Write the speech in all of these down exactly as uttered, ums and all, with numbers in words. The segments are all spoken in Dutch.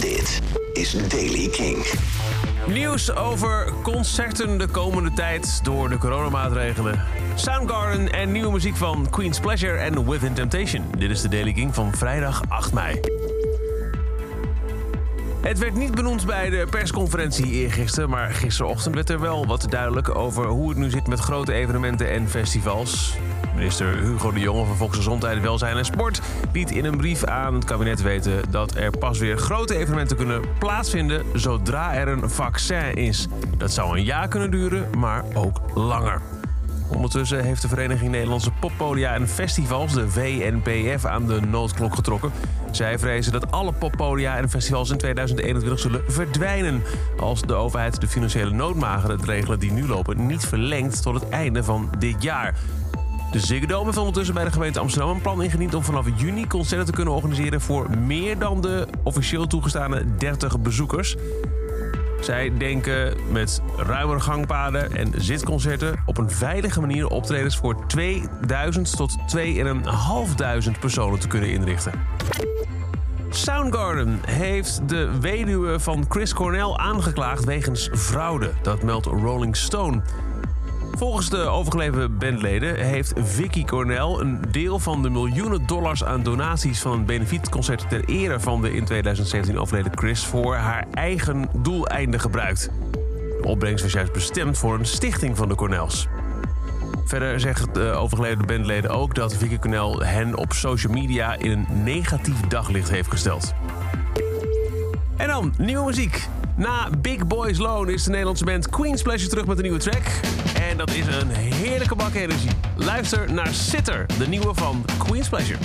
Dit is Daily Kink. Nieuws over concerten de komende tijd door de coronamaatregelen. Soundgarden en nieuwe muziek van Queen's Pleasure en Within Temptation. Dit is de Daily Kink van vrijdag acht mei. Het werd niet benoemd bij de persconferentie eergisteren, maar gisterochtend werd er wel wat duidelijk over hoe het nu zit met grote evenementen en festivals. Minister Hugo de Jonge van Volksgezondheid, Welzijn en Sport liet in een brief aan het kabinet weten dat er pas weer grote evenementen kunnen plaatsvinden zodra er een vaccin is. Dat zou een jaar kunnen duren, maar ook langer. Ondertussen heeft de Vereniging Nederlandse Poppodia en Festivals, de V N P F, aan de noodklok getrokken. Zij vrezen dat alle poppodia en festivals in tweeduizend eenentwintig zullen verdwijnen als de overheid de financiële noodmaatregelen die nu lopen niet verlengt tot het einde van dit jaar. De Ziggo Dome heeft ondertussen bij de gemeente Amsterdam een plan ingediend om vanaf juni concerten te kunnen organiseren voor meer dan de officieel toegestane dertig bezoekers. Zij denken met ruimere gangpaden en zitconcerten op een veilige manier optredens voor tweeduizend tot tweeduizend vijfhonderd personen te kunnen inrichten. Soundgarden heeft de weduwe van Chris Cornell aangeklaagd wegens fraude. Dat meldt Rolling Stone. Volgens de overgeleverde bandleden heeft Vicky Cornell een deel van de miljoenen dollars aan donaties van een benefietconcert ter ere van de in tweeduizend zeventien overleden Chris voor haar eigen doeleinden gebruikt. De opbrengst was juist bestemd voor een stichting van de Cornells. Verder zegt de overgeleverde bandleden ook dat Vicky Cornell hen op social media in een negatief daglicht heeft gesteld. En dan nieuwe muziek. Na Big Boys Loan is de Nederlandse band Queen's Pleasure terug met een nieuwe track. En dat is een heerlijke bak energie. Luister naar Sitter, de nieuwe van Queen's Pleasure.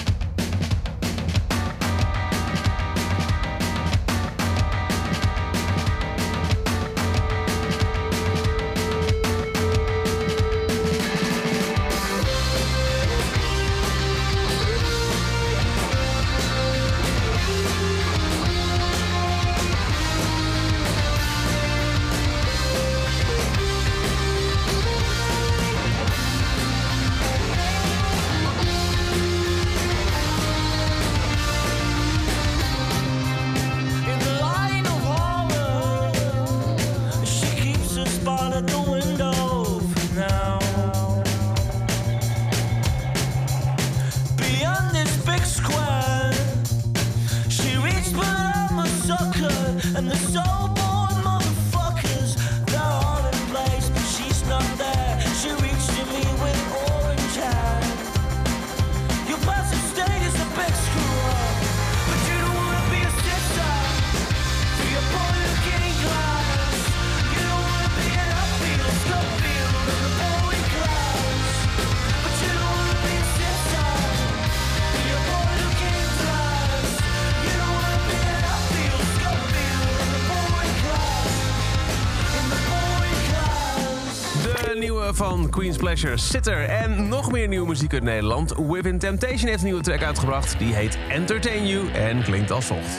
Van Queen's Pleasure, Sitter en nog meer nieuwe muziek uit Nederland. Within Temptation heeft een nieuwe track uitgebracht. Die heet Entertain You en klinkt als volgt.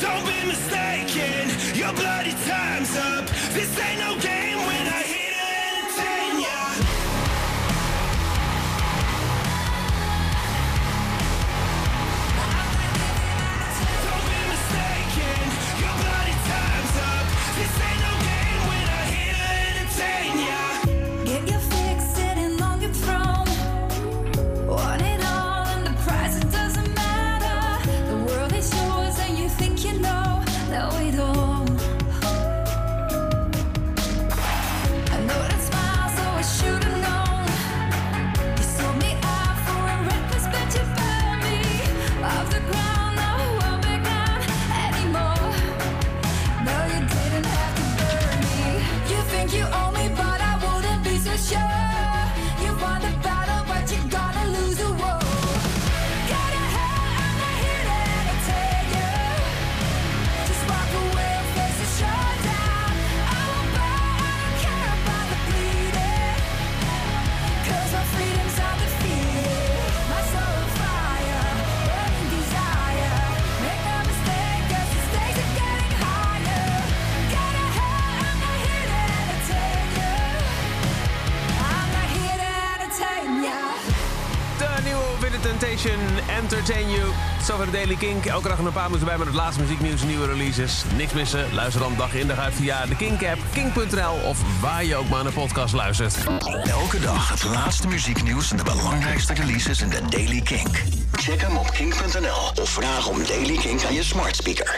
Don't be mistaken, your bloody time's up. This ain't no game when I hit entertain you. Don't be mistaken, your bloody time's up. This ain't no game when I hit entertain you. You know that we don't. Temptation, Entertain You. Zo van de Daily Kink. Elke dag een paar minuten bij met het laatste muzieknieuws en nieuwe releases. Niks missen. Luister dan dag in dag uit via de Kink-app, kink punt n l of waar je ook maar naar podcast luistert. Elke dag het laatste muzieknieuws en de belangrijkste releases in de Daily Kink. Check hem op kink punt n l of vraag om Daily Kink aan je smart speaker.